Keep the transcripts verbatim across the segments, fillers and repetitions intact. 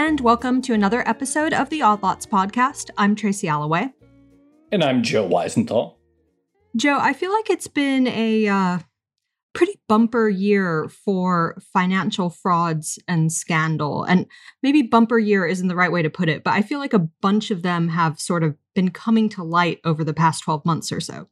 and welcome to another episode of the Odd Lots podcast. I'm Tracy Alloway. And I'm Joe Weisenthal. Joe, I feel like it's been a uh, pretty bumper year for financial frauds and scandal. And maybe bumper year isn't the right way to put it, but I feel like a bunch of them have sort of been coming to light over the past twelve months or so.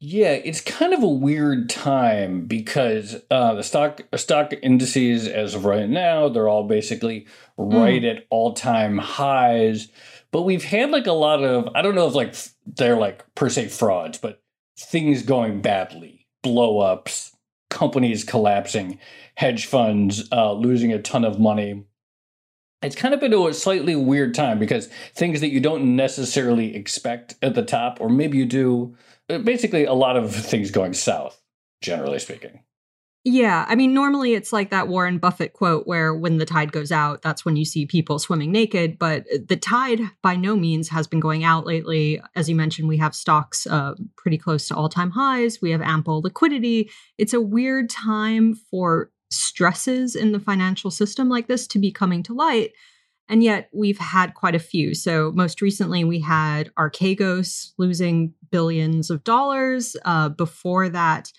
Yeah, it's kind of a weird time because uh, the stock stock indices as of right now, they're all basically right mm. at all-time highs. But we've had like a lot of, I don't know if like they're like per se frauds, but things going badly, blow-ups, companies collapsing, hedge funds uh, losing a ton of money. It's kind of been a slightly weird time because things that you don't necessarily expect at the top, or maybe you do, basically a lot of things going south, generally speaking. Yeah. I mean, normally it's like that Warren Buffett quote where when the tide goes out, that's when you see people swimming naked. But the tide by no means has been going out lately. As you mentioned, we have stocks uh, pretty close to all-time highs. We have ample liquidity. It's a weird time for stresses in the financial system like this to be coming to light. And yet we've had quite a few. So most recently we had Archegos losing billions of dollars. Uh, before that,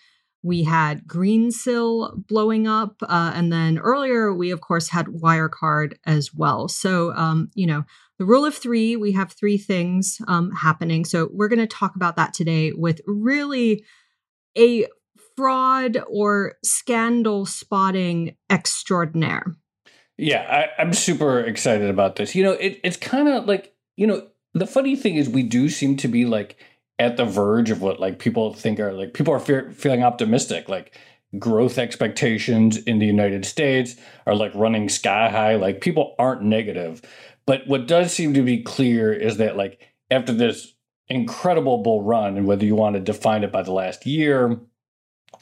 we had Greensill blowing up. Uh, and then earlier, we, of course, had Wirecard as well. So, um, you know, the rule of three, we have three things um, happening. So we're going to talk about that today with really a fraud or scandal spotting extraordinaire. Yeah, I, I'm super excited about this. You know, it, it's kind of like, you know, the funny thing is we do seem to be like at the verge of what like people think are like people are fe- feeling optimistic, like growth expectations in the United States are like running sky high, like people aren't negative. But what does seem to be clear is that like after this incredible bull run, and whether you want to define it by the last year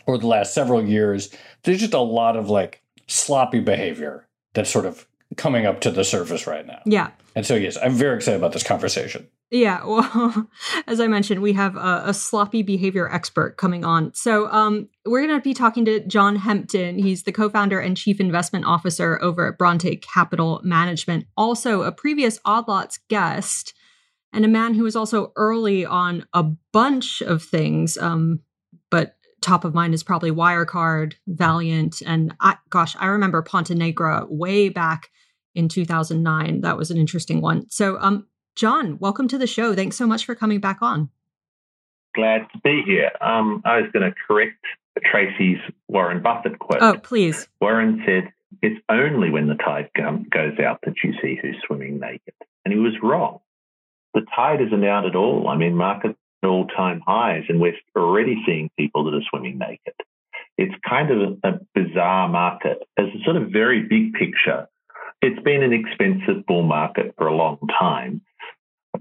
or the last several years, there's just a lot of like sloppy behavior that's sort of coming up to the surface right now. Yeah. And so, yes, I'm very excited about this conversation. Yeah. Well, as I mentioned, we have a, a sloppy behavior expert coming on. So um, we're going to be talking to John Hempton. He's the co-founder and chief investment officer over at Bronte Capital Management, also a previous Odd Lots guest, and a man who was also early on a bunch of things, um, but top of mind is probably Wirecard, Valiant, and I, gosh, I remember Ponte Negra way back in two thousand nine. That was an interesting one. So, um, John, welcome to the show. Thanks so much for coming back on. Glad to be here. Um, I was going to correct Tracy's Warren Buffett quote. Oh, please. Warren said, "It's only when the tide go- goes out that you see who's swimming naked." And he was wrong. The tide isn't out at all. I mean, markets all-time highs, and we're already seeing people that are swimming naked. It's kind of a, a bizarre market. As a sort of very big picture, it's been an expensive bull market for a long time.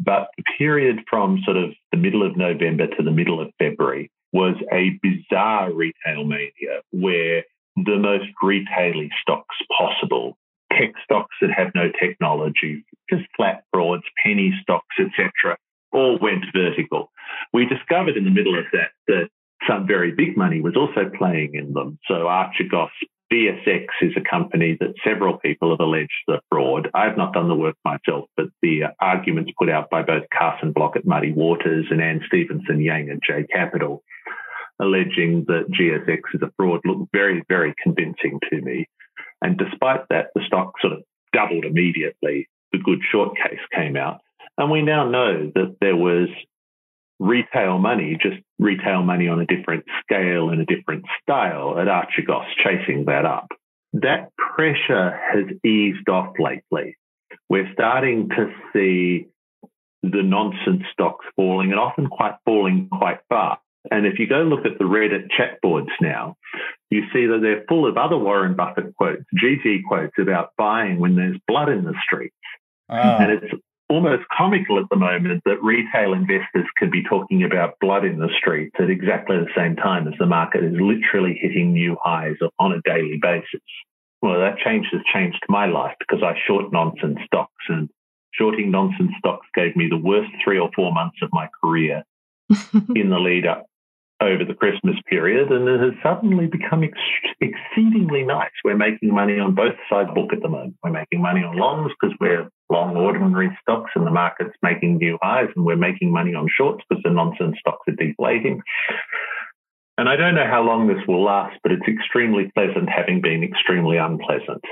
But the period from sort of the middle of November to the middle of February was a bizarre retail mania where the most retail-y stocks possible, tech stocks that have no technology, just flat broads, penny stocks, et cetera, all went vertical. We discovered in the middle of that that some very big money was also playing in them. So Archegos, G S X is a company that several people have alleged is a fraud. I've not done the work myself, but the arguments put out by both Carson Block at Muddy Waters and Ann Stevenson Yang at J Capital alleging that G S X is a fraud looked very, very convincing to me. And despite that, the stock sort of doubled immediately. The good short case came out. And we now know that there was retail money, just retail money on a different scale and a different style at Archegos chasing that up. That pressure has eased off lately. We're starting to see the nonsense stocks falling and often quite falling quite fast. And if you go look at the Reddit chat boards now, you see that they're full of other Warren Buffett quotes, G G quotes about buying when there's blood in the streets. Uh. And it's almost comical at the moment that retail investors could be talking about blood in the streets at exactly the same time as the market is literally hitting new highs on a daily basis. Well, that change has changed my life because I short nonsense stocks, and shorting nonsense stocks gave me the worst three or four months of my career in the lead up over the Christmas period, and it has suddenly become ex- exceedingly nice. We're making money on both sides of the book at the moment. We're making money on longs because we're long ordinary stocks and the market's making new highs, and we're making money on shorts because the nonsense stocks are deflating. And I don't know how long this will last, but it's extremely pleasant having been extremely unpleasant.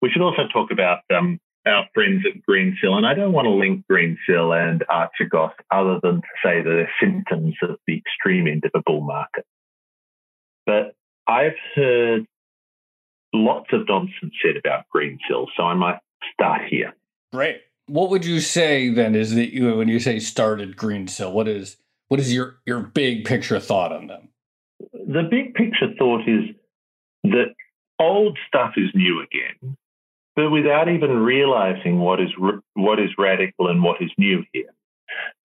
We should also talk about um, our friends at Greensill, and I don't want to link Greensill and Archegos other than to say that they're symptoms of the extreme end of a bull market. But I've heard lots of nonsense said about Greensill, so I might start here. Great. What would you say then is that you, when you say started Greensill, what is what is your, your big picture thought on them? The big picture thought is that old stuff is new again, but without even realizing what is what is radical and what is new here.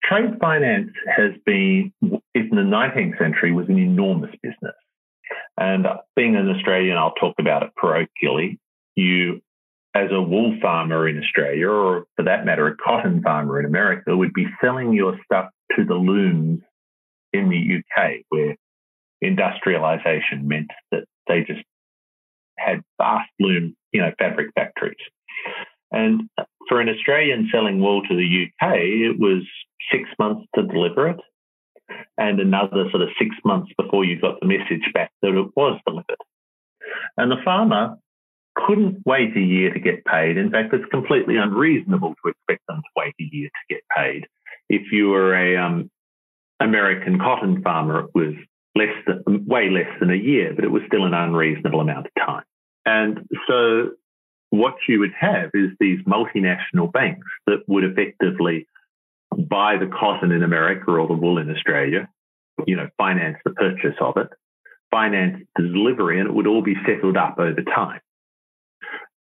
Trade finance has been, in the nineteenth century, was an enormous business. And being an Australian, I'll talk about it parochially. You, as a wool farmer in Australia, or for that matter, a cotton farmer in America, would be selling your stuff to the looms in the U K, where industrialization meant that they just had vast loom, you know, fabric factories. And for an Australian selling wool to the U K, it was six months to deliver it, and another sort of six months before you got the message back that it was delivered. And the farmer couldn't wait a year to get paid. In fact, it's completely unreasonable to expect them to wait a year to get paid. If you were a um, American cotton farmer, it was less than, way less than a year, but it was still an unreasonable amount of time. And so what you would have is these multinational banks that would effectively buy the cotton in America or the wool in Australia, you know, finance the purchase of it, finance the delivery, and it would all be settled up over time.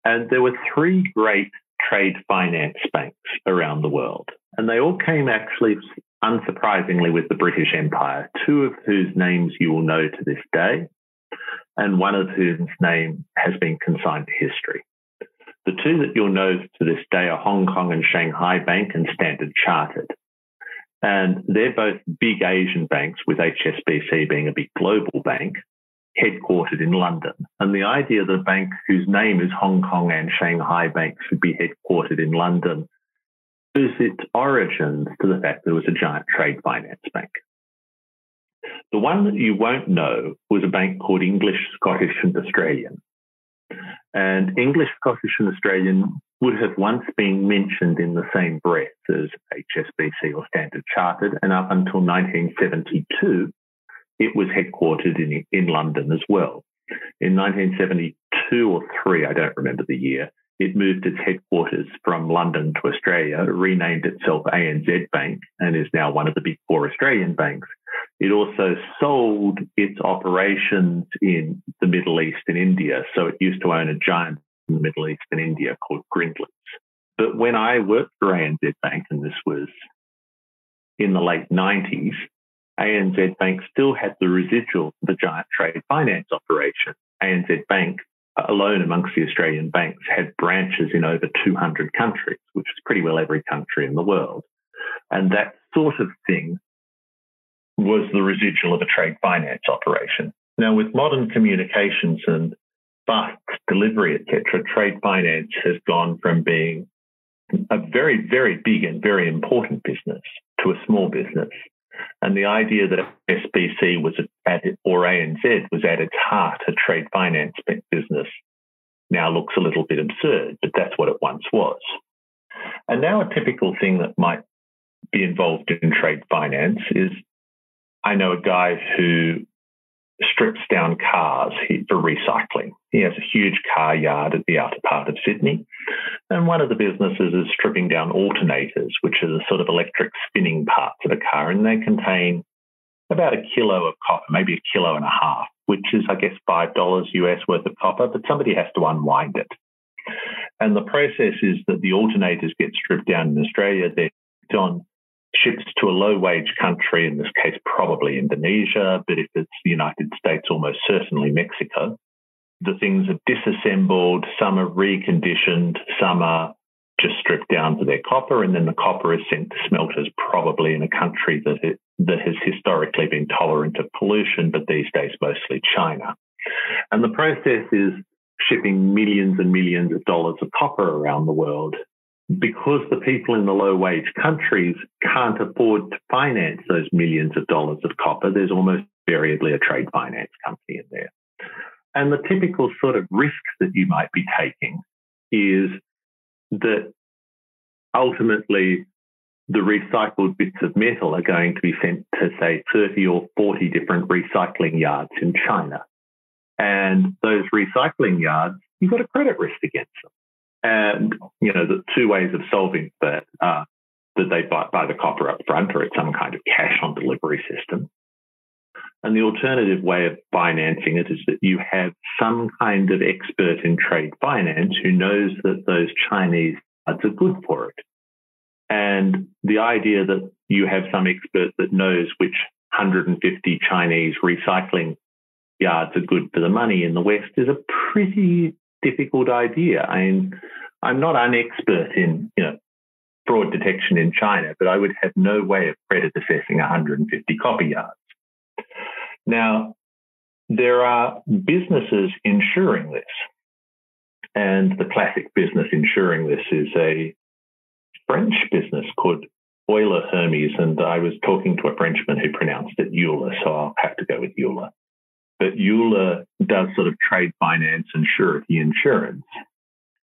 And there were three great trade finance banks around the world, and they all came actually unsurprisingly with the British Empire, two of whose names you will know to this day, and one of whose name has been consigned to history. The two that you'll know to this day are Hong Kong and Shanghai Bank and Standard Chartered. And they're both big Asian banks, with H S B C being a big global bank, headquartered in London. And the idea that a bank whose name is Hong Kong and Shanghai Bank should be headquartered in London is its origins to the fact that it was a giant trade finance bank. The one that you won't know was a bank called English, Scottish and Australian. And English, Scottish and Australian would have once been mentioned in the same breath as H S B C or Standard Chartered, and up until nineteen seventy-two, it was headquartered in, in London as well. In nineteen seventy-two or three, I don't remember the year, it moved its headquarters from London to Australia, renamed itself A N Z Bank, and is now one of the big four Australian banks. It also sold its operations in the Middle East and India. So it used to own a giant in the Middle East and India called Greensill. But when I worked for A N Z Bank, and this was in the late nineties, A N Z Bank still had the residual of the giant trade finance operation. A N Z Bank alone amongst the Australian banks had branches in over two hundred countries, which is pretty well every country in the world. And that sort of thing was the residual of a trade finance operation. Now, with modern communications and fast delivery, et cetera, trade finance has gone from being a very, very big and very important business to a small business. And the idea that S B C was at it, or A N Z was at its heart a trade finance business, now looks a little bit absurd, but that's what it once was. And now a typical thing that might be involved in trade finance is, I know a guy who strips down cars for recycling. He has a huge car yard at the outer part of Sydney. And one of the businesses is stripping down alternators, which are the sort of electric spinning parts of a car. And they contain about a kilo of copper, maybe a kilo and a half, which is, I guess, five dollars U S worth of copper. But somebody has to unwind it. And the process is that the alternators get stripped down in Australia. They're put on ships to a low-wage country, in this case probably Indonesia, but if it's the United States, almost certainly Mexico. The things are disassembled, some are reconditioned, some are just stripped down for their copper, and then the copper is sent to smelters, probably in a country that it, that has historically been tolerant of pollution, but these days mostly China. And the process is shipping millions and millions of dollars of copper around the world because the people in the low-wage countries can't afford to finance those millions of dollars of copper. There's almost invariably a trade finance company in there. And the typical sort of risk that you might be taking is that ultimately the recycled bits of metal are going to be sent to, say, thirty or forty different recycling yards in China. And those recycling yards, you've got a credit risk against them. And, you know, the two ways of solving that are that they buy, buy the copper up front, or it's some kind of cash on delivery system. And the alternative way of financing it is that you have some kind of expert in trade finance who knows that those Chinese yards are good for it. And the idea that you have some expert that knows which one hundred fifty Chinese recycling yards are good for the money in the West is a pretty difficult idea. I mean, I'm not an expert in, you know, fraud detection in China, but I would have no way of credit assessing one hundred fifty copper yards. Now, there are businesses insuring this. And the classic business insuring this is a French business called Euler Hermes. And I was talking to a Frenchman who pronounced it Euler, so I'll have to go with Euler. But Euler does sort of trade finance and surety insurance.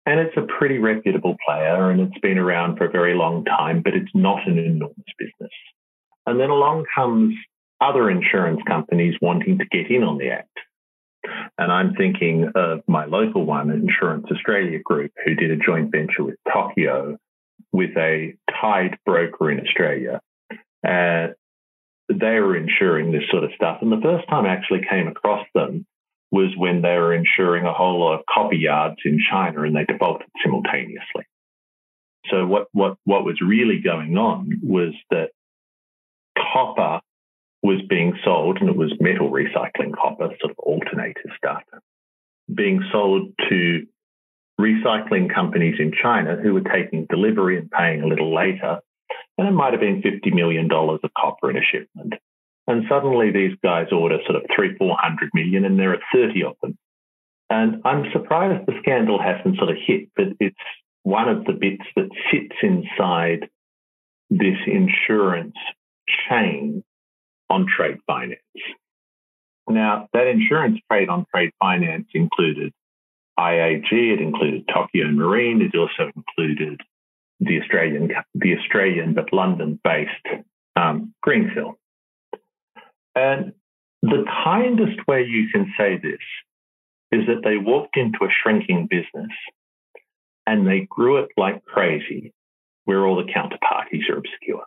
And it's a pretty reputable player, and it's been around for a very long time, but it's not an enormous business. And then along comes other insurance companies wanting to get in on the act. And I'm thinking of my local one, Insurance Australia Group, who did a joint venture with Tokyo with a tied broker in Australia. Uh, they were insuring this sort of stuff. And the first time I actually came across them was when they were insuring a whole lot of copper yards in China, and they defaulted simultaneously. So what, what, what was really going on was that copper was being sold, and it was metal recycling copper, sort of alternative stuff, being sold to recycling companies in China who were taking delivery and paying a little later. And it might have been fifty million dollars of copper in a shipment. And suddenly these guys order sort of three, four hundred million, and there are thirty of them. And I'm surprised the scandal hasn't sort of hit, but it's one of the bits that sits inside this insurance chain on trade finance. Now, that insurance trade on trade finance included I A G, it included Tokyo Marine, it also included the Australian, the Australian but London-based um, Greensill. And the kindest way you can say this is that they walked into a shrinking business and they grew it like crazy, where all the counterparties are obscure.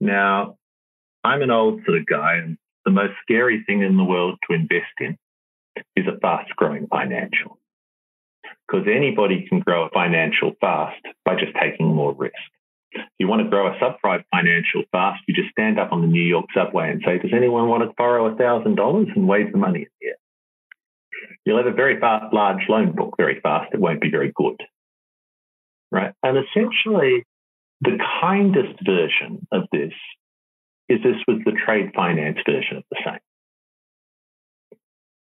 Now, I'm an old sort of guy, and the most scary thing in the world to invest in is a fast-growing financial, because anybody can grow a financial fast by just taking more risk. If you want to grow a subprime financial fast, you just stand up on the New York subway and say, does anyone want to borrow one thousand dollars, and wave the money in the air. You'll have a very fast, large loan book very fast. It won't be very good. Right? And essentially, the kindest version of this is this was the trade finance version of the same.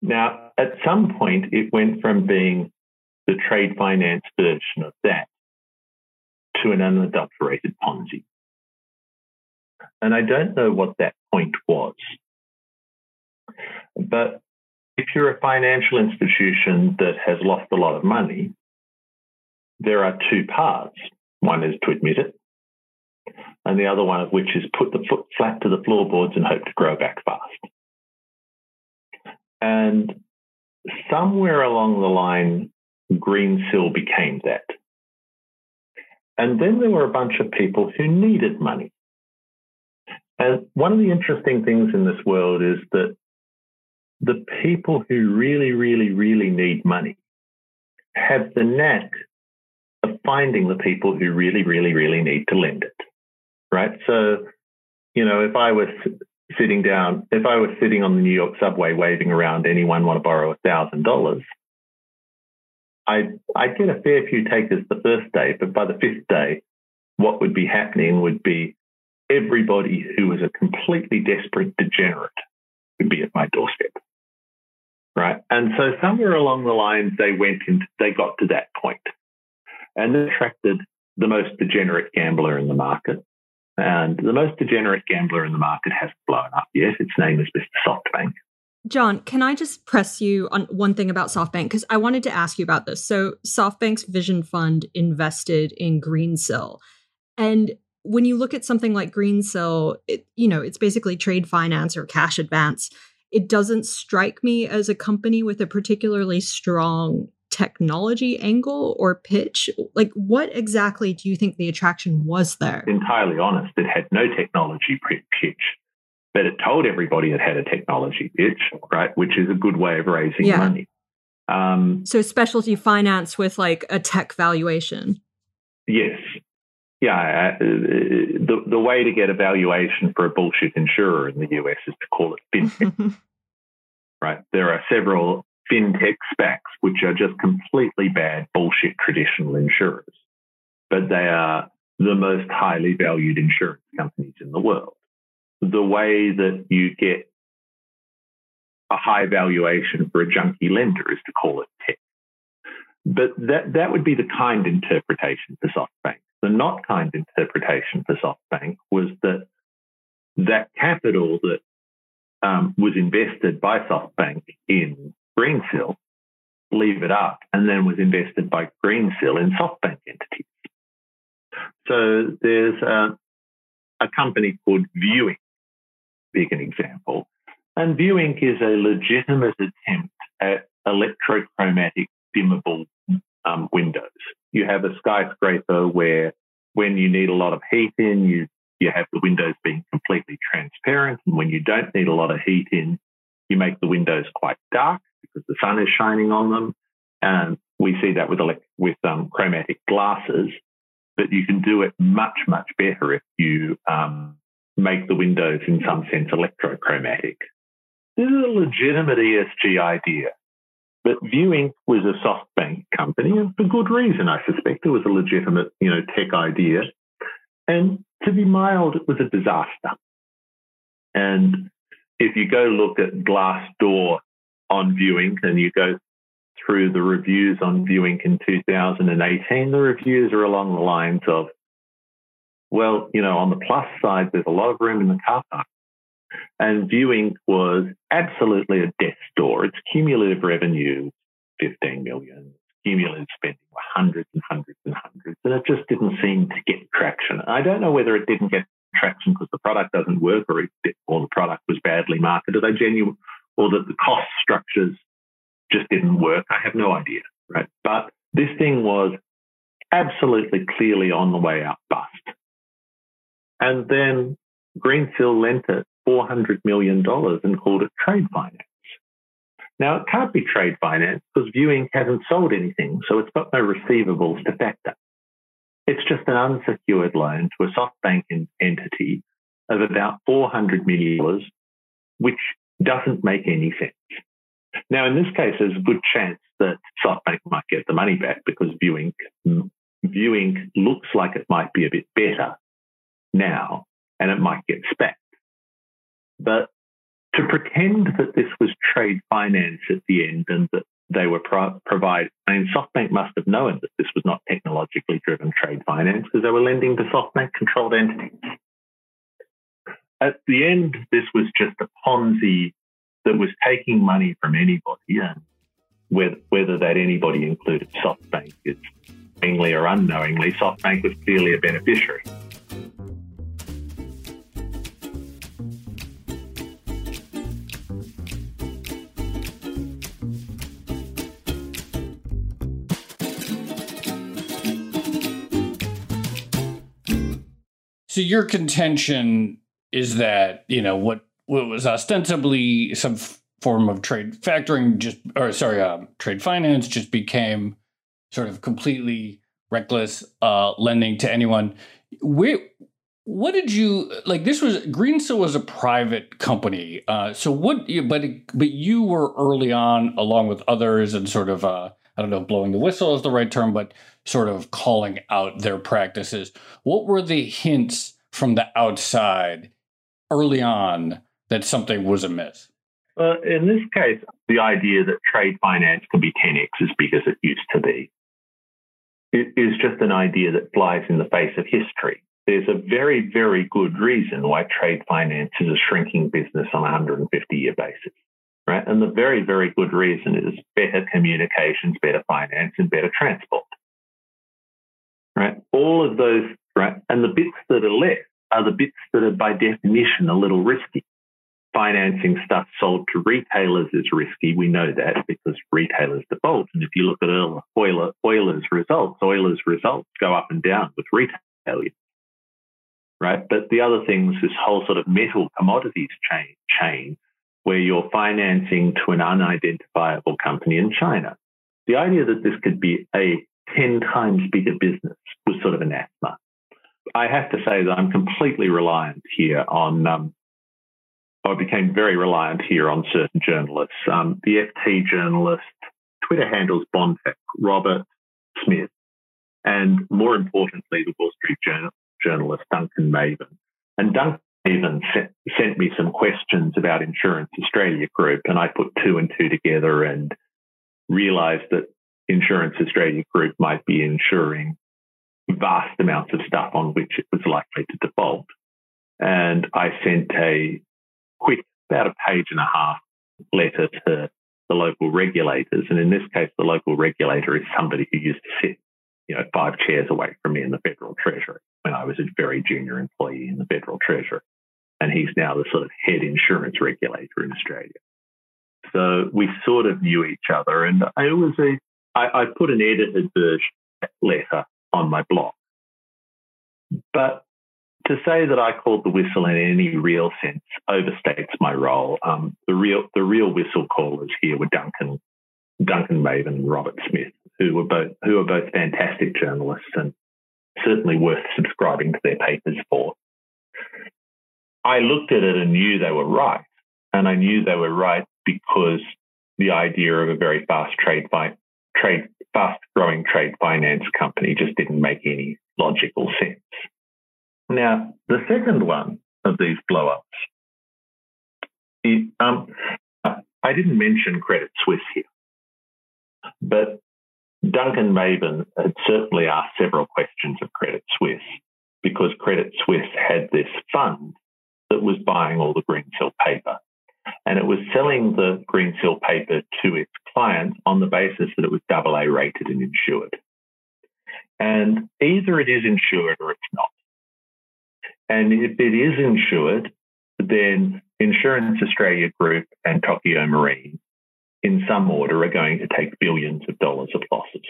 Now, at some point, it went from being the trade finance version of that to an unadulterated Ponzi. And I don't know what that point was. But if you're a financial institution that has lost a lot of money, there are two paths. One is to admit it, and the other one of which is put the foot flat to the floorboards and hope to grow back fast. And somewhere along the line, Greensill became that. And then there were a bunch of people who needed money. And one of the interesting things in this world is that the people who really, really, really need money have the knack of finding the people who really, really, really need to lend it. Right? So, you know, if I was sitting down, if I was sitting on the New York subway waving around, anyone want to borrow one thousand dollars? I I get a fair few takers the first day, but by the fifth day, what would be happening would be everybody who was a completely desperate degenerate would be at my doorstep, right? And so somewhere along the lines, they went into, they got to that point, and they attracted the most degenerate gambler in the market. And the most degenerate gambler in the market hasn't blown up yet. Its name is Mister SoftBank. John, can I just press you on one thing about SoftBank? Because I wanted to ask you about this. So SoftBank's Vision Fund invested in Greensill. And when you look at something like Greensill, it, you know, it's basically trade finance or cash advance. It doesn't strike me as a company with a particularly strong technology angle or pitch. Like, what exactly do you think the attraction was there? Entirely honest, it had no technology pitch, but it told everybody it had a technology pitch, right? Which is a good way of raising yeah. money. Um, so specialty finance with like a tech valuation. Yes. Yeah. Uh, the, the way to get a valuation for a bullshit insurer in the U S is to call it fintech, right? There are several fintech SPACs, which are just completely bad bullshit traditional insurers, but they are the most highly valued insurance companies in the world. The way that you get a high valuation for a junky lender is to call it tech. But that, that would be the kind interpretation for SoftBank. The not kind interpretation for SoftBank was that that capital that um, was invested by SoftBank in Greensill, leave it up, and then was invested by Greensill in SoftBank entities. So there's a, a company called View Incorporated, big an example, and View Incorporated is a legitimate attempt at electrochromatic dimmable um, windows. You have a skyscraper where when you need a lot of heat in, you, you have the windows being completely transparent, and when you don't need a lot of heat in, you make the windows quite dark, because the sun is shining on them. And we see that with elect- with um, chromatic glasses, but you can do it much, much better if you um, make the windows in some sense electrochromatic. This is a legitimate E S G idea, but View Incorporated was a SoftBank company, and for good reason, I suspect. It was a legitimate, you know, tech idea. And to be mild, it was a disaster. And if you go look at Glassdoor on View Incorporated, and you go through the reviews on View Incorporated in two thousand eighteen, the reviews are along the lines of, well, you know, on the plus side, there's a lot of room in the car park. And View Incorporated was absolutely a death door. Its cumulative revenue, fifteen million, cumulative spending were hundreds and hundreds and hundreds, and it just didn't seem to get traction. I don't know whether it didn't get traction because the product doesn't work, or, it, or the product was badly marketed. I genuinely... or that the cost structures just didn't work. I have no idea, right? But this thing was absolutely clearly on the way out bust. And then Greensill lent it four hundred million dollars and called it trade finance. Now, it can't be trade finance because View Incorporated hasn't sold anything, so it's got no receivables to factor. It's just an unsecured loan to a SoftBank entity of about four hundred million dollars, which doesn't make any sense. Now, in this case, there's a good chance that SoftBank might get the money back because View Incorporated, View Incorporated looks like it might be a bit better now, and it might get spacked. But to pretend that this was trade finance at the end and that they were pro- provide, I mean, SoftBank must have known that this was not technologically driven trade finance because they were lending to SoftBank controlled entities. At the end, this was just a Ponzi that was taking money from anybody, and whether, whether that anybody included SoftBank is knowingly or unknowingly, SoftBank was clearly a beneficiary. So your contention is that, you know, what, what was ostensibly some f- form of trade factoring just, or sorry, um, trade finance just became sort of completely reckless uh, lending to anyone. Where, what did you, like this was, Greensill was a private company. Uh, so what, but, it, but you were early on along with others and sort of uh, I don't know if blowing the whistle is the right term, but sort of calling out their practices. What were the hints from the outside early on that something was amiss? Uh, in this case, the idea that trade finance could be ten x is because it used to be. It is just an idea that flies in the face of history. There's a very, very good reason why trade finance is a shrinking business on a one hundred fifty year basis, right? And the very, very good reason is better communications, better finance, and better transport, right? All of those, right? And the bits that are left are the bits that are by definition a little risky. Financing stuff sold to retailers is risky. We know that because retailers default. And if you look at Euler, Euler's results, Euler's results go up and down with retailers, right? But the other things, this whole sort of metal commodities chain, chain where you're financing to an unidentifiable company in China. The idea that this could be a ten times bigger business was sort of anathema. I have to say that I'm completely reliant here on... Um, I became very reliant here on certain journalists. Um, the F T journalist, Twitter handles Bond Tech, Robert Smith, and more importantly, the Wall Street Journal, journalist, Duncan Maven. And Duncan Maven sent, sent me some questions about Insurance Australia Group, and I put two and two together and realised that Insurance Australia Group might be insuring vast amounts of stuff on which it was likely to default. And I sent a quick, about a page and a half letter to the local regulators. And in this case, the local regulator is somebody who used to sit, you know, five chairs away from me in the Federal Treasury when I was a very junior employee in the Federal Treasury. And he's now the sort of head insurance regulator in Australia. So we sort of knew each other. And I was a, I, I put an edited version of that letter on my blog. But to say that I called the whistle in any real sense overstates my role. Um, the real the real whistle callers here were Duncan Duncan Maven and Robert Smith, who were both who are both fantastic journalists and certainly worth subscribing to their papers for. I looked at it and knew they were right, and I knew they were right because the idea of a very fast trade fi- trade fast growing trade finance company just didn't make any logical sense. Now, the second one of these blow-ups, is, um, I didn't mention Credit Suisse here, but Duncan Maven had certainly asked several questions of Credit Suisse because Credit Suisse had this fund that was buying all the Greensill paper, and it was selling the Greensill paper to its clients on the basis that it was double A rated and insured. And either it is insured or it's not. And if it is insured, then Insurance Australia Group and Tokyo Marine, in some order, are going to take billions of dollars of losses.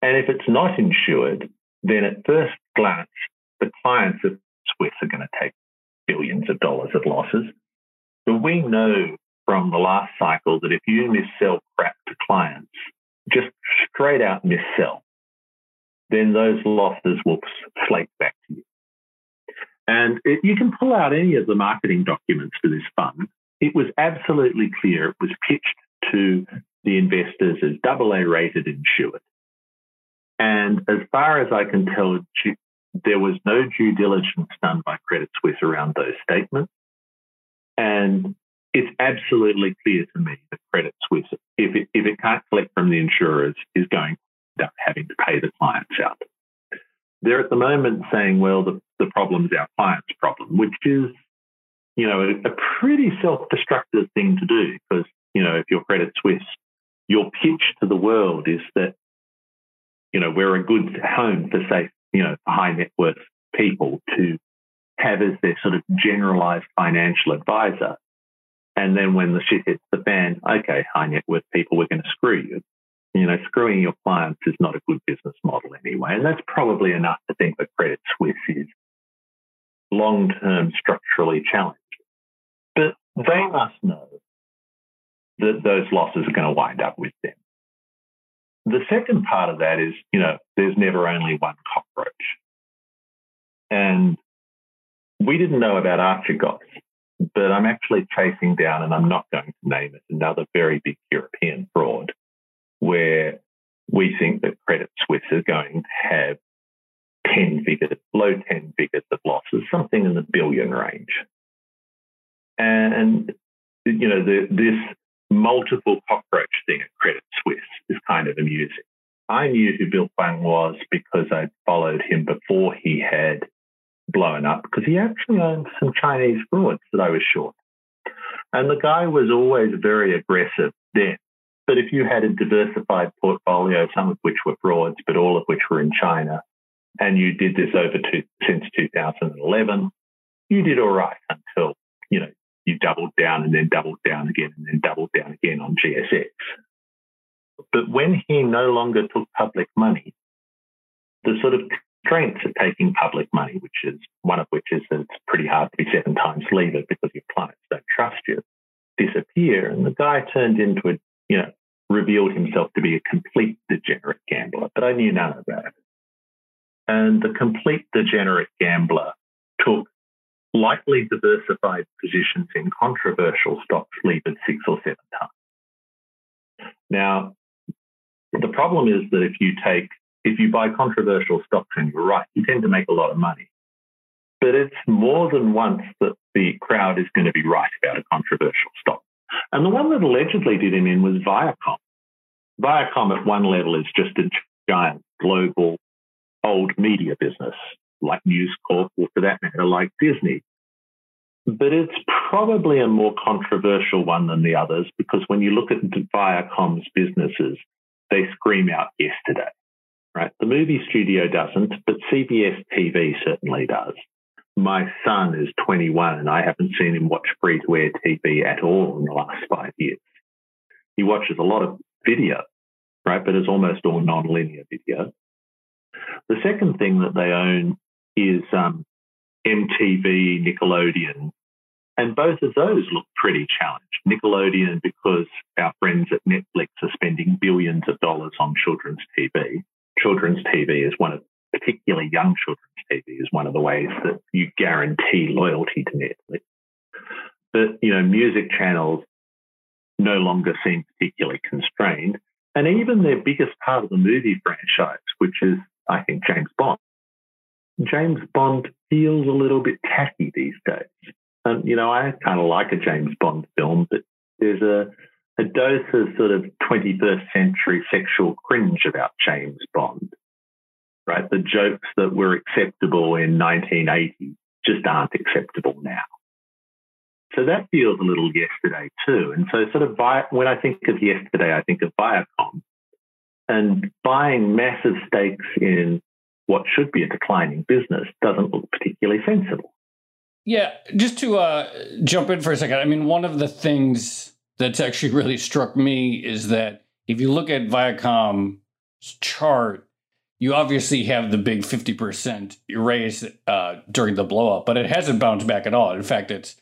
And if it's not insured, then at first glance, the clients of Swiss are going to take billions of dollars of losses. But we know from the last cycle that if you missell crap to clients, just straight out missell, then those losses will slate back to you. And it, you can pull out any of the marketing documents for this fund. It was absolutely clear it was pitched to the investors as double A rated insured. And as far as I can tell, there was no due diligence done by Credit Suisse around those statements. And it's absolutely clear to me that Credit Suisse, if it, if it can't collect from the insurers, is going to end up having to pay the clients out. They're at the moment saying, well, the, the problem's our client's problem, which is, you know, a, a pretty self-destructive thing to do because, you know, if you're Credit Suisse, your pitch to the world is that, you know, we're a good home for, safe, you know, high net worth people to have as their sort of generalized financial advisor. And then when the shit hits the fan, okay, high net worth people, we're going to screw you. You know, screwing your clients is not a good business model anyway. And that's probably enough to think that Credit Suisse is long-term structurally challenged. But they must know that those losses are going to wind up with them. The second part of that is, you know, there's never only one cockroach. And we didn't know about Archegos, but I'm actually chasing down, and I'm not going to name it, another very big European fraud, where we think that Credit Suisse is going to have ten figures, low ten figures of losses, something in the billion range. And, you know, the, this multiple cockroach thing at Credit Suisse is kind of amusing. I knew who Bill Huang was because I followed him before he had blown up, because he actually owned some Chinese frauds that I was short. And the guy was always very aggressive then. But if you had a diversified portfolio, some of which were frauds, but all of which were in China, and you did this over two, since two thousand eleven, you did all right until, you know, you doubled down and then doubled down again and then doubled down again on G S X. But when he no longer took public money, the sort of constraints of taking public money, which is one of which is that it's pretty hard to be seven times levered because your clients don't trust you, disappear. And the guy turned into a, you know, revealed himself to be a complete degenerate gambler, but I knew none of that. And the complete degenerate gambler took lightly diversified positions in controversial stocks levered six or seven times. Now, the problem is that if you take, if you buy controversial stocks and you're right, you tend to make a lot of money. But it's more than once that the crowd is going to be right about a controversial stock. And the one that allegedly did him in was Viacom. Viacom at one level is just a giant global old media business, like News Corp, or for that matter, like Disney. But it's probably a more controversial one than the others, because when you look at Viacom's businesses, they scream out yesterday, right? The movie studio doesn't, but C B S T V certainly does. My son is twenty-one and I haven't seen him watch free-to-air T V at all in the last five years. He watches a lot of video, right? But it's almost all non-linear video. The second thing that they own is um, M T V, Nickelodeon, and both of those look pretty challenged. Nickelodeon, because our friends at Netflix are spending billions of dollars on children's T V. Children's T V is one of, particularly young children's T V, is one of the ways that you guarantee loyalty to Netflix. But, you know, music channels no longer seem particularly constrained. And even their biggest part of the movie franchise, which is, I think, James Bond. James Bond feels a little bit tacky these days. And, you know, I kind of like a James Bond film, but there's a, a dose of sort of twenty-first century sexual cringe about James Bond, right? The jokes that were acceptable in nineteen eighty just aren't acceptable now. So that feels a little yesterday too. And so sort of Vi- when I think of yesterday, I think of Viacom. And buying massive stakes in what should be a declining business doesn't look particularly sensible. Yeah, just to uh, jump in for a second. I mean, one of the things that's actually really struck me is that if you look at Viacom's chart, you obviously have the big fifty percent erase uh, during the blow up, but it hasn't bounced back at all. In fact, it's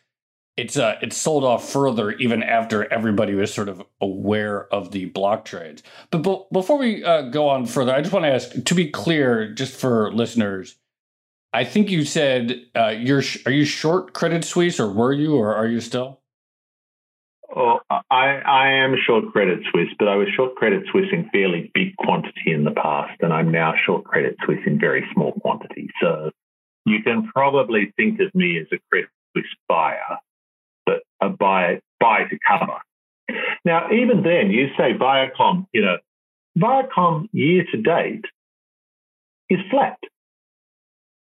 It's uh, it's sold off further even after everybody was sort of aware of the block trades. But b- before we uh, go on further, I just want to ask, to be clear, just for listeners, I think you said uh, you're sh- are you short Credit Suisse, or were you, or are you still? Oh, I I am short Credit Suisse, but I was short Credit Suisse in fairly big quantity in the past, and I'm now short Credit Suisse in very small quantity. So you can probably think of me as a Credit Suisse buyer. But a buy, buy to cover. Now, even then, you say Viacom, you know, Viacom year to date is flat,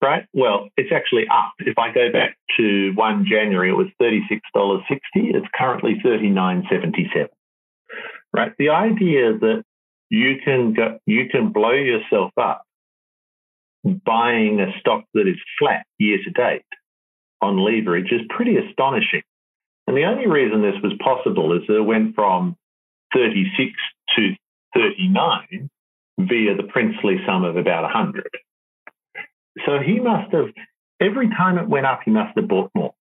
right? Well, it's actually up. If I go back to first of January, it was thirty-six dollars sixty. It's currently thirty-nine dollars seventy-seven, right? The idea that you can go, you can blow yourself up buying a stock that is flat year to date on leverage is pretty astonishing. And the only reason this was possible is that it went from thirty-six to thirty-nine via the princely sum of about one hundred. So he must have, every time it went up, he must have bought more.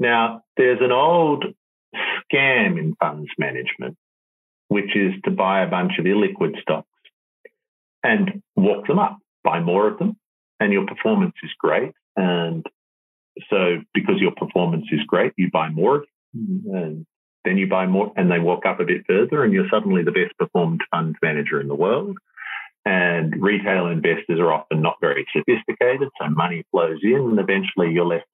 Now, there's an old scam in funds management, which is to buy a bunch of illiquid stocks and walk them up, buy more of them, and your performance is great. And so because your performance is great, you buy more, and Then you buy more and they walk up a bit further and you're suddenly the best performed fund manager in the world. And retail investors are often not very sophisticated, so money flows in and eventually you're left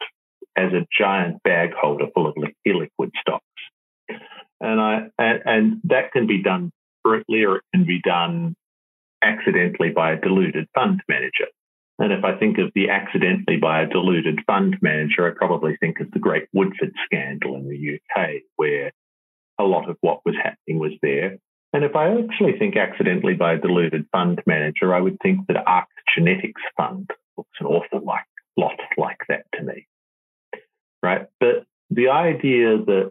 as a giant bag holder full of illiquid stocks. And I and that can be done brutally or it can be done accidentally by a deluded fund manager. And if I think of the accidentally by a deluded fund manager, I probably think of the Great Woodford scandal in the U K, where a lot of what was happening was there. And if I actually think accidentally by a deluded fund manager, I would think that Arc Genetics Fund looks an awful like, lot like that to me. Right? But the idea that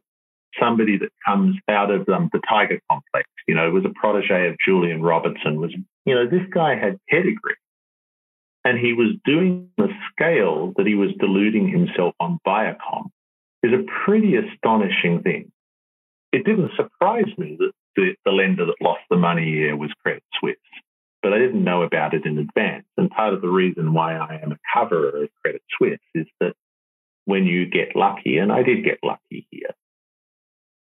somebody that comes out of um, the Tiger Complex, you know, was a protege of Julian Robertson, was, you know, this guy had pedigree. And he was doing the scale that he was deluding himself on Viacom is a pretty astonishing thing. It didn't surprise me that the, the lender that lost the money here was Credit Suisse, but I didn't know about it in advance. And part of the reason why I am a coverer of Credit Suisse is that when you get lucky, and I did get lucky here,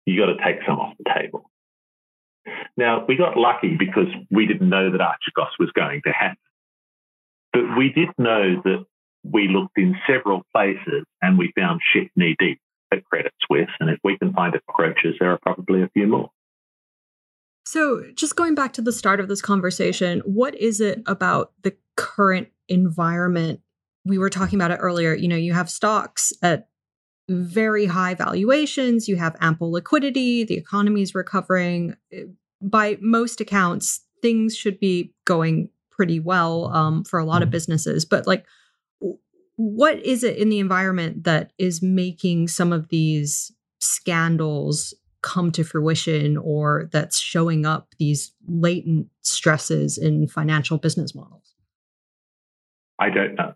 you got to take some off the table. Now, we got lucky because we didn't know that Archegos was going to happen. But we did know that we looked in several places and we found shit knee deep at Credit Suisse. And if we can find approaches, there are probably a few more. So just going back to the start of this conversation, what is it about the current environment? We were talking about it earlier. You know, you have stocks at very high valuations, you have ample liquidity, the economy is recovering. By most accounts, things should be going pretty well um, for a lot of businesses. But like, what is it in the environment that is making some of these scandals come to fruition, or that's showing up these latent stresses in financial business models? I don't know.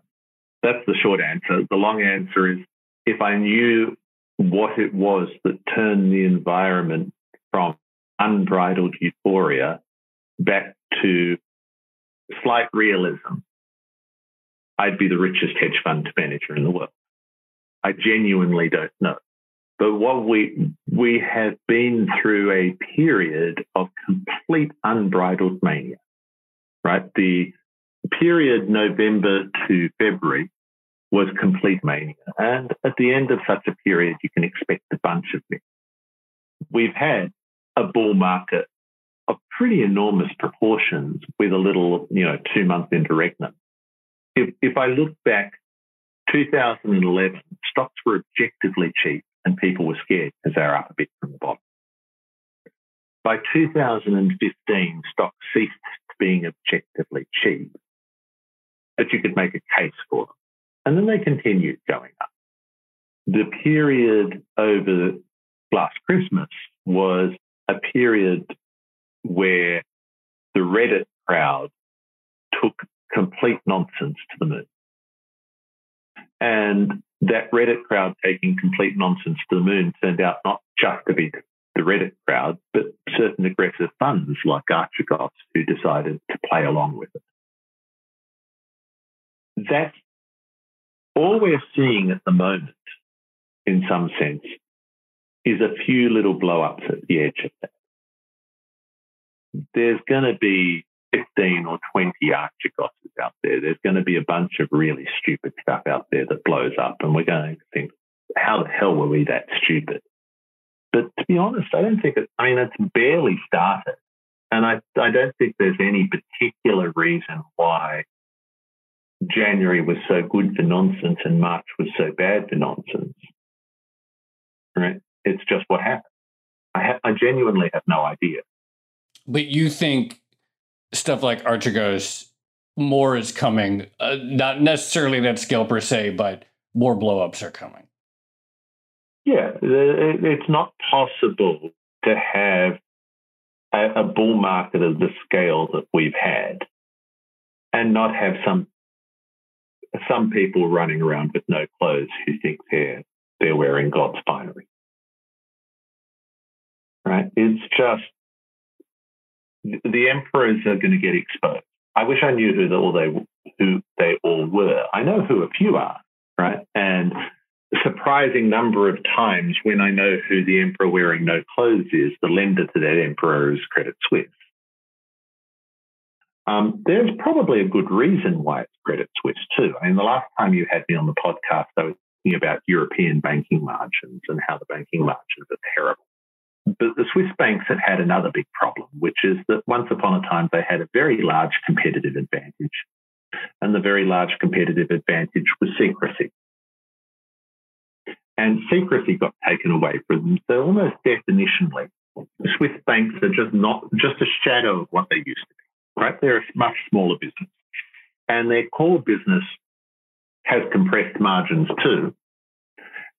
That's the short answer. The long answer is, if I knew what it was that turned the environment from unbridled euphoria back to slight realism, I'd be the richest hedge fund manager in the world. I genuinely don't know. But what we we have been through a period of complete unbridled mania, right? The period November to February was complete mania. And at the end of such a period, you can expect a bunch of things. We've had a bull market of pretty enormous proportions with a little, you know, two month interregnum. If, if I look back, two thousand eleven, stocks were objectively cheap and people were scared because they were up a bit from the bottom. By two thousand fifteen, stocks ceased being objectively cheap, but you could make a case for them. And then they continued going up. The period over last Christmas was a period where the Reddit crowd took complete nonsense to the moon. And that Reddit crowd taking complete nonsense to the moon turned out not just to be the Reddit crowd, but certain aggressive funds like Archegos who decided to play along with it. That's all we're seeing at the moment, in some sense, is a few little blow-ups at the edge of that. There's going to be fifteen or twenty Archegoses out there. There's going to be a bunch of really stupid stuff out there that blows up. And we're going to think, how the hell were we that stupid? But to be honest, I don't think it, I mean, it's barely started. And I, I don't think there's any particular reason why January was so good for nonsense and March was so bad for nonsense. Right? It's just what happened. I, ha- I genuinely have no idea. But you think stuff like Archegos, more is coming, uh, not necessarily that scale per se, but more blowups are coming. Yeah, it's not possible to have a, a bull market of the scale that we've had and not have some some people running around with no clothes who think they're they're wearing God's finery. Right? It's just the emperors are going to get exposed. I wish I knew who they all they who they all were. I know who a few are, right? And surprisingly, surprising number of times when I know who the emperor wearing no clothes is, the lender to that emperor is Credit Suisse. Um, there's probably a good reason why it's Credit Suisse too. I mean, the last time you had me on the podcast, I was thinking about European banking margins and how the banking margins are terrible. But the Swiss banks have had another big problem, which is that once upon a time, they had a very large competitive advantage. And the very large competitive advantage was secrecy. And secrecy got taken away from them. So almost definitionally, Swiss banks are just not just a shadow of what they used to be, right? They're a much smaller business. And their core business has compressed margins too.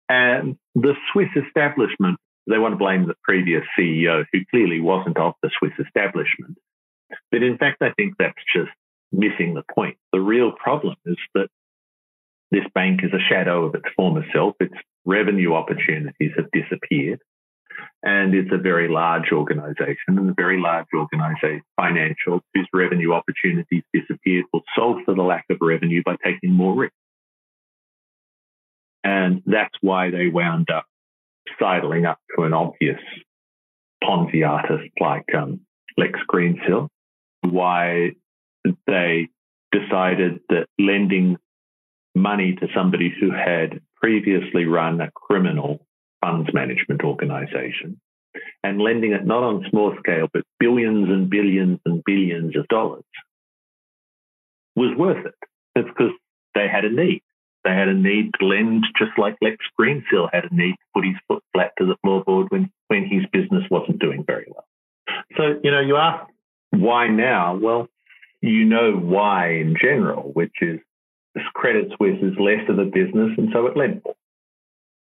And the Swiss establishment, they want to blame the previous C E O, who clearly wasn't of the Swiss establishment. But in fact, I think that's just missing the point. The real problem is that this bank is a shadow of its former self. Its revenue opportunities have disappeared. And it's a very large organisation, and a very large organisation, financial, whose revenue opportunities disappeared, will solve for the lack of revenue by taking more risk. And that's why they wound up sidling up to an obvious Ponzi artist like um, Lex Greensill, why they decided that lending money to somebody who had previously run a criminal funds management organisation and lending it not on small scale but billions and billions and billions of dollars was worth it. It's because they had a need. They had a need to lend, just like Lex Greensill had a need to put his foot flat to the floorboard when, when his business wasn't doing very well. So, you know, you ask why now? Well, you know why in general, which is Credit Suisse is less of a business and so it lent more.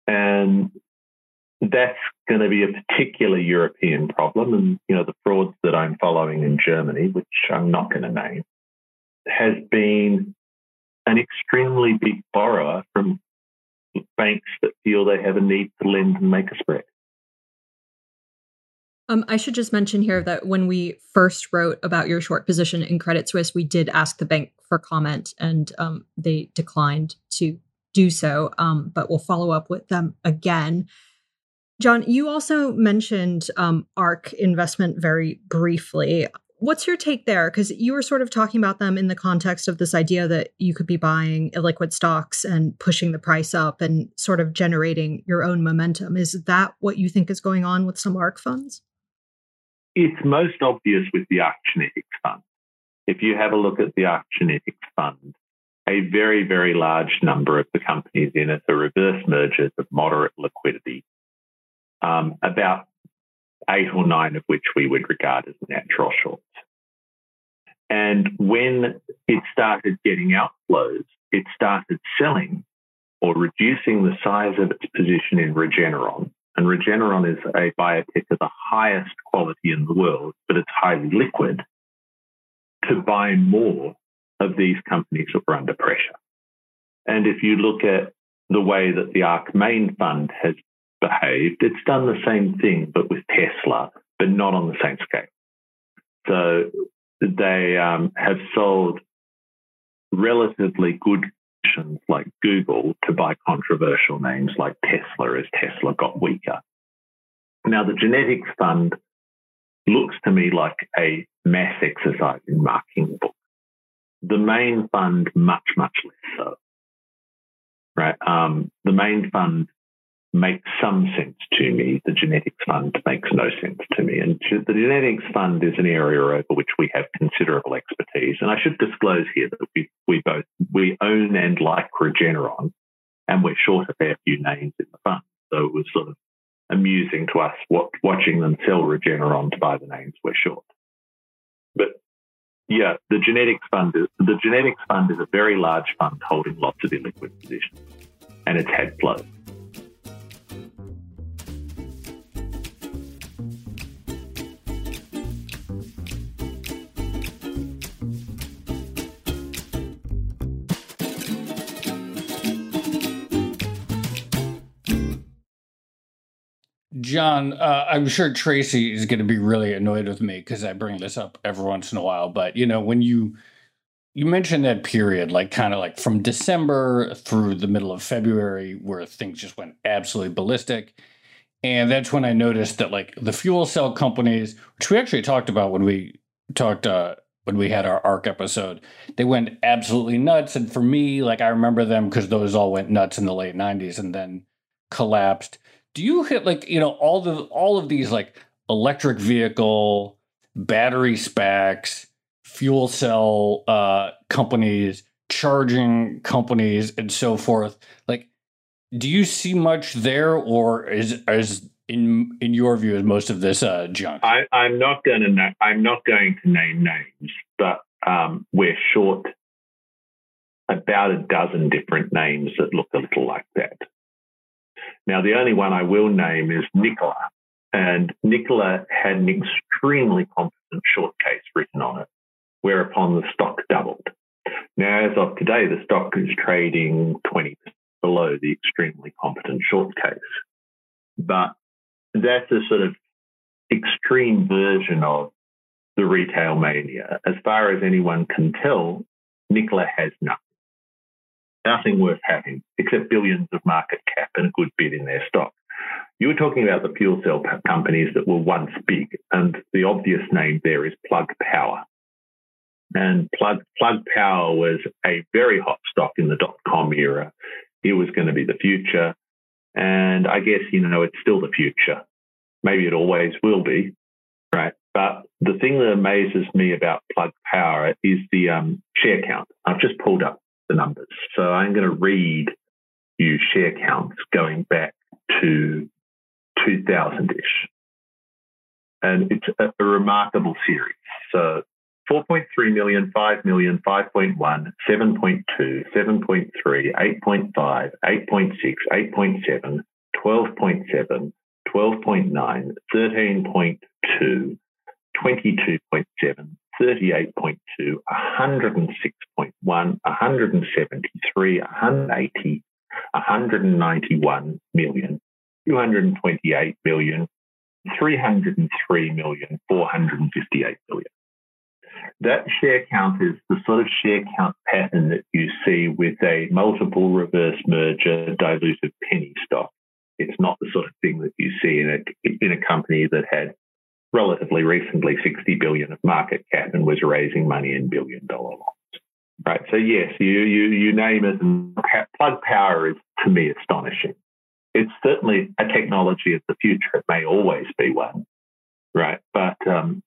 And that's going to be a particular European problem. And, you know, the frauds that I'm following in Germany, which I'm not going to name, has been an extremely big borrower from banks that feel they have a need to lend and make a spread. Um, I should just mention here that when we first wrote about your short position in Credit Suisse, we did ask the bank for comment, and um, they declined to do so, um, but we'll follow up with them again. John, you also mentioned um, ARC investment very briefly. What's your take there? Because you were sort of talking about them in the context of this idea that you could be buying illiquid stocks and pushing the price up and sort of generating your own momentum. Is that what you think is going on with some ARC funds? It's most obvious with the ARC Genetics Fund. If you have a look at the ARC Genetics Fund, a very, very large number of the companies in it are reverse mergers of moderate liquidity, um, about eight or nine of which we would regard as natural shorts. And when it started getting outflows, it started selling or reducing the size of its position in Regeneron. And Regeneron is a biotech of the highest quality in the world, but it's highly liquid, to buy more of these companies that were under pressure. And if you look at the way that the ARC Main Fund has behaved, it's done the same thing, but with Tesla, but not on the same scale. So they um, have sold relatively good positions like Google to buy controversial names like Tesla as Tesla got weaker. Now, the genetics fund looks to me like a mass exercise in marking the book. The main fund, much, much less so. Right? Um, the main fund makes some sense to me. The genetics fund makes no sense to me. And the genetics fund is an area over which we have considerable expertise. And I should disclose here that we, we both, we own and like Regeneron, and we're short a fair few names in the fund. So it was sort of amusing to us what, watching them sell Regeneron to buy the names we're short. But yeah, the genetics fund is, the genetics fund is a very large fund holding lots of illiquid positions, and it's had flows. John, uh, I'm sure Tracy is going to be really annoyed with me because I bring this up every once in a while. But, you know, when you You mentioned that period, like kind of like from December through the middle of February, where things just went absolutely ballistic. And that's when I noticed that like the fuel cell companies, which we actually talked about when we talked uh, when we had our ARC episode, they went absolutely nuts. And for me, like I remember them because those all went nuts in the late nineties and then collapsed. Do you hit like, you know, all the all of these like electric vehicle, battery SPACs, fuel cell uh, companies, charging companies, and so forth. Like, do you see much there, or is is in in your view is most of this uh, junk? I, I'm not going to na- I'm not going to name names, but um, we're short about a dozen different names that look a little like that. Now, the only one I will name is Nikola, and Nikola had an extremely competent short case written on it, whereupon the stock doubled. Now, as of today, the stock is trading twenty percent below the extremely competent short case. But that's a sort of extreme version of the retail mania. As far as anyone can tell, Nikola has nothing. Nothing worth having, except billions of market cap and a good bid in their stock. You were talking about the fuel cell companies that were once big, and the obvious name there is Plug Power. And Plug, Plug Power was a very hot stock in the dot-com era. It was going to be the future. And I guess, you know, it's still the future. Maybe it always will be, right? But the thing that amazes me about Plug Power is the um, share count. I've just pulled up the numbers. So I'm going to read you share counts going back to two thousand-ish. And it's a, a remarkable series. So four point three million, five million, five point one, seven point two, seven point three, eight point five, eight point six, eight point seven, twelve point seven, twelve point nine, thirteen point two, twenty-two point seven, thirty-eight point two, one hundred six point one, one hundred seventy-three, one hundred eighty, one hundred ninety-one million, two hundred twenty-eight million, three hundred three million, four hundred fifty-eight million. That share count is the sort of share count pattern that you see with a multiple reverse merger dilutive penny stock. It's not the sort of thing that you see in a, in a company that had relatively recently sixty billion of market cap and was raising money in billion dollar lots. Right. So yes, you you you name it, and Plug Power is to me astonishing. It's certainly a technology of the future. It may always be one. Right. But um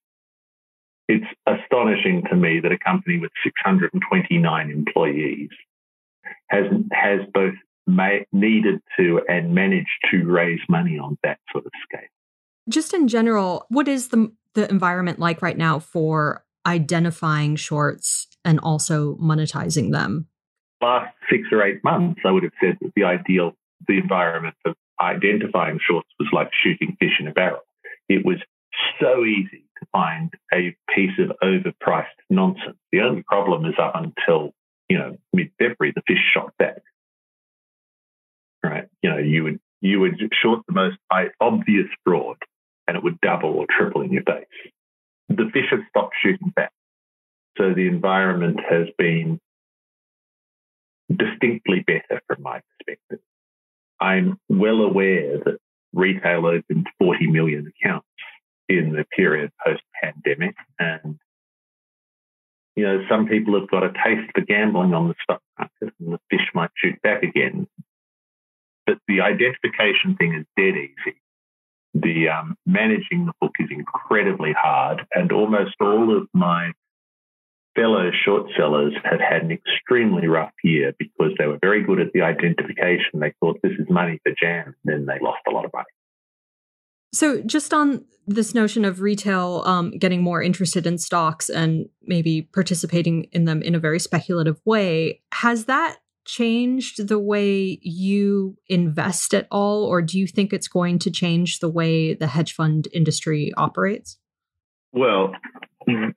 it's astonishing to me that a company with six hundred twenty-nine employees has has both ma- needed to and managed to raise money on that sort of scale. Just in general, what is the the environment like right now for identifying shorts and also monetizing them? Last six or eight months, I would have said that the ideal, the environment of identifying shorts was like shooting fish in a barrel. It was so easy to find a piece of overpriced nonsense. The only problem is up until, you know, mid-February, the fish shot back. Right? You know, you would you would short the most obvious fraud, and it would double or triple in your face. The fish have stopped shooting back, so the environment has been distinctly better from my perspective. I'm well aware that retail opened forty million accounts in the period post-pandemic. And, you know, some people have got a taste for gambling on the stock market, and the fish might shoot back again. But the identification thing is dead easy. The um, managing the book is incredibly hard, and almost all of my fellow short sellers have had an extremely rough year because they were very good at the identification. They thought this is money for jam, and then they lost a lot of money. So just on this notion of retail um, getting more interested in stocks and maybe participating in them in a very speculative way, has that changed the way you invest at all? Or do you think it's going to change the way the hedge fund industry operates? Well,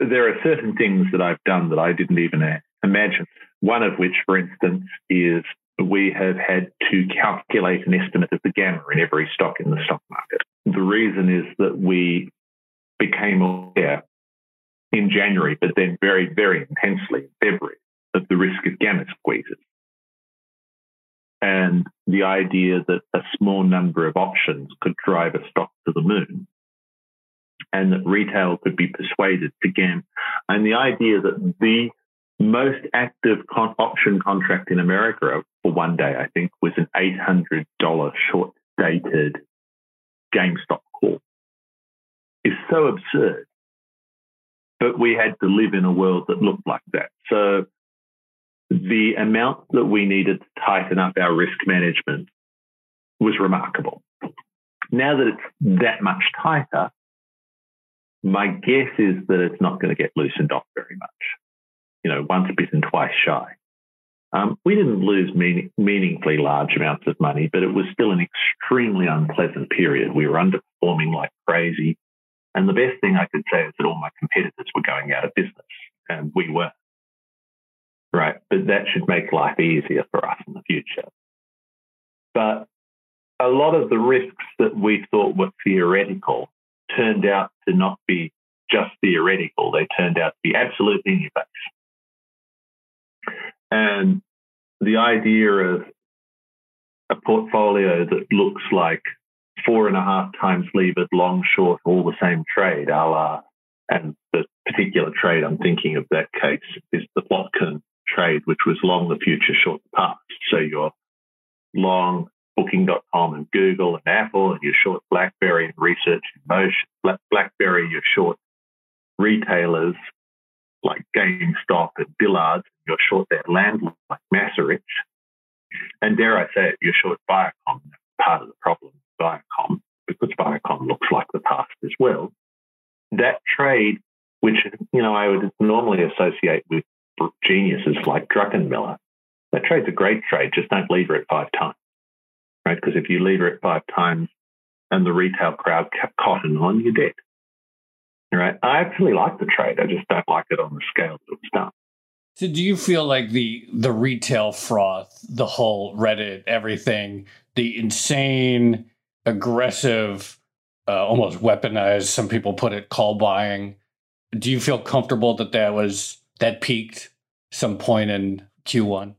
there are certain things that I've done that I didn't even imagine. One of which, for instance, is we have had to calculate an estimate of the gamma in every stock in the stock market. The reason is that we became aware in January, but then very, very intensely in February, of the risk of gamma squeezes. And the idea that a small number of options could drive a stock to the moon, and that retail could be persuaded to gamble. And the idea that the most active con- option contract in America for one day, I think, was an eight hundred dollars short-dated GameStop call is so absurd. But we had to live in a world that looked like that. So the amount that we needed to tighten up our risk management was remarkable. Now that it's that much tighter, my guess is that it's not going to get loosened off very much. You know, once bitten, twice shy. Um, we didn't lose meaning, meaningfully large amounts of money, but it was still an extremely unpleasant period. We were underperforming like crazy. And the best thing I could say is that all my competitors were going out of business, and we weren't. Right? But that should make life easier for us in the future. But a lot of the risks that we thought were theoretical turned out to not be just theoretical. They turned out to be absolutely in your face. And the idea of a portfolio that looks like four and a half times levered, long, short, all the same trade, a la, and the particular trade I'm thinking of that case is the Plotkin trade, which was long the future, short the past. So you're long Booking dot com and Google and Apple, and you're short BlackBerry and Research in Motion. BlackBerry, you're short retailers like GameStop and Dillard's. You're short their landlord like Maserich. And dare I say it, you're short Viacom. Part of the problem is Viacom, because Viacom looks like the past as well. That trade, which, you know, I would normally associate with geniuses like Druckenmiller, that trade's a great trade, just don't lever it five times. Because if you lever it five times and the retail crowd kept cotton on, you're dead. Right? I actually like the trade. I just don't like it on the scale that it was done. So do you feel like the the retail froth, the whole Reddit, everything, the insane, aggressive, uh, almost weaponized, some people put it, call buying, do you feel comfortable that that, was, that peaked some point in Q one?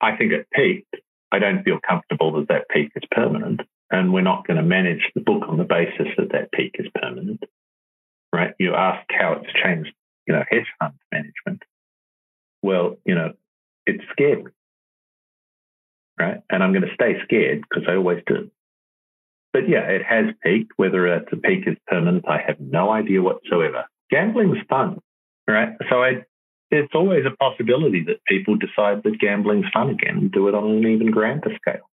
I think it peaked. I don't feel comfortable that that peak is permanent, and we're not going to manage the book on the basis that that peak is permanent, right? You ask how it's changed, you know, hedge fund management. Well, you know, it's scared me, right? And I'm going to stay scared because I always do. But yeah, it has peaked. Whether it's a peak is permanent, I have no idea whatsoever. Gambling's fun, right? So I. It's always a possibility that people decide that gambling's fun again and do it on an even grander scale.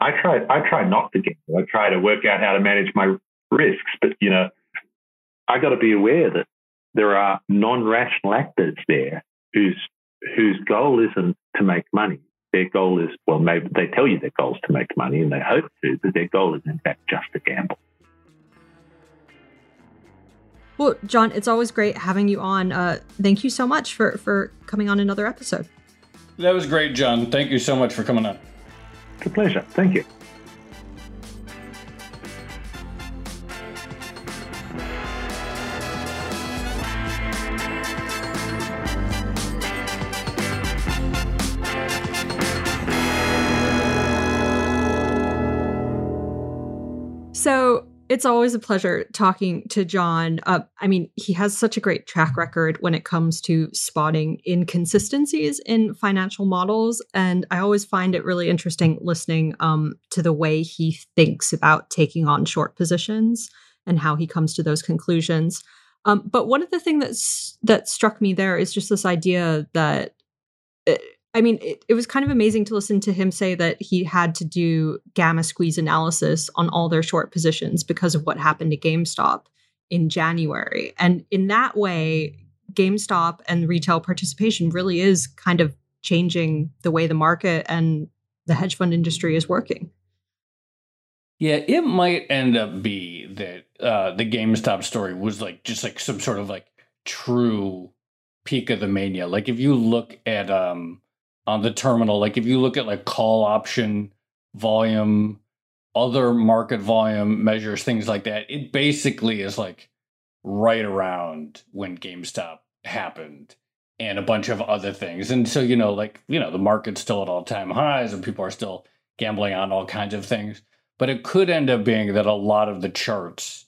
I try, I try not to gamble. I try to work out how to manage my risks, but you know, I got to be aware that there are non-rational actors there whose whose goal isn't to make money. Their goal is, well, maybe they tell you their goal is to make money and they hope to, but their goal is in fact just to gamble. Well, John, it's always great having you on. Uh, thank you so much for, for coming on another episode. That was great, John. Thank you so much for coming on. It's a pleasure. Thank you. So... it's always a pleasure talking to John. Uh, I mean, he has such a great track record when it comes to spotting inconsistencies in financial models. And I always find it really interesting listening um, to the way he thinks about taking on short positions and how he comes to those conclusions. Um, but one of the things that's, that struck me there is just this idea that, it, I mean, it, it was kind of amazing to listen to him say that he had to do gamma squeeze analysis on all their short positions because of what happened to GameStop in January. And in that way, GameStop and retail participation really is kind of changing the way the market and the hedge fund industry is working. Yeah, it might end up be that uh, the GameStop story was like just like some sort of like true peak of the mania. Like if you look at... um. on the terminal, like if you look at like call option volume, other market volume measures, things like that, it basically is like right around when GameStop happened and a bunch of other things. And so, you know, like, you know, the market's still at all-time highs and people are still gambling on all kinds of things. But it could end up being that a lot of the charts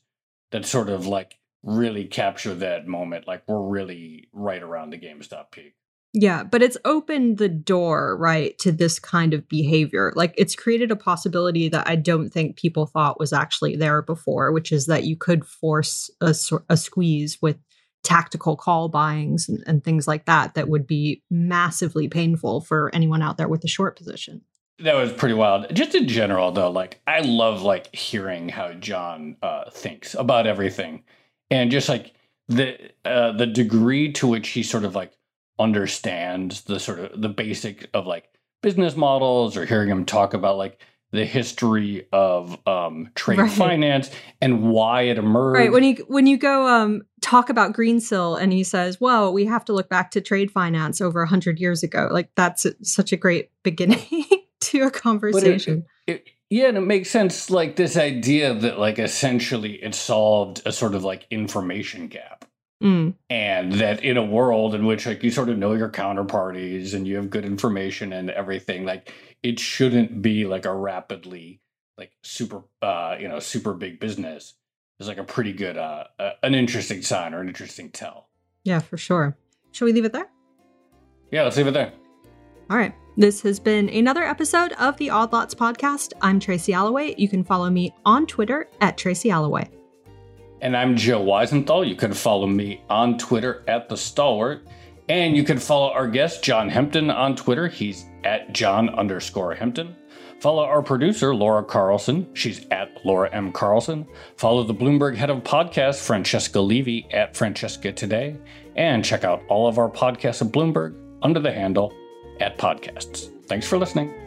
that sort of like really capture that moment, like we're really right around the GameStop peak. Yeah, but it's opened the door, right, to this kind of behavior. Like it's created a possibility that I don't think people thought was actually there before, which is that you could force a, a squeeze with tactical call buyings and, and things like that that would be massively painful for anyone out there with a short position. That was pretty wild. Just in general, though, like I love like hearing how John uh, thinks about everything, and just like the uh, the degree to which he sort of like understands the sort of the basic of like business models, or hearing him talk about like the history of um, trade right. finance and why it emerged. Right. When you when you go um, talk about Greensill and he says, well, we have to look back to trade finance over one hundred years ago. Like that's a, such a great beginning to a conversation. It, it, yeah. And it makes sense. Like this idea that like essentially it solved a sort of like information gap. Mm. And that in a world in which like you sort of know your counterparties and you have good information and everything, like it shouldn't be like a rapidly like super uh you know super big business. It's like a pretty good uh, uh an interesting sign or an interesting tell. Yeah, for sure. Shall we leave it there? Yeah, let's leave it there. All right. This has been another episode of the Odd Lots podcast. I'm Tracy Alloway. You can follow me on Twitter at Tracy Alloway. And I'm Joe Weisenthal. You can follow me on Twitter at The Stalwart. And you can follow our guest, John Hempton, on Twitter. He's at John underscore Hempton. Follow our producer, Laura Carlson. She's at Laura M. Carlson. Follow the Bloomberg head of podcast, Francesca Levy, at Francesca Today. And check out all of our podcasts at Bloomberg under the handle at podcasts. Thanks for listening.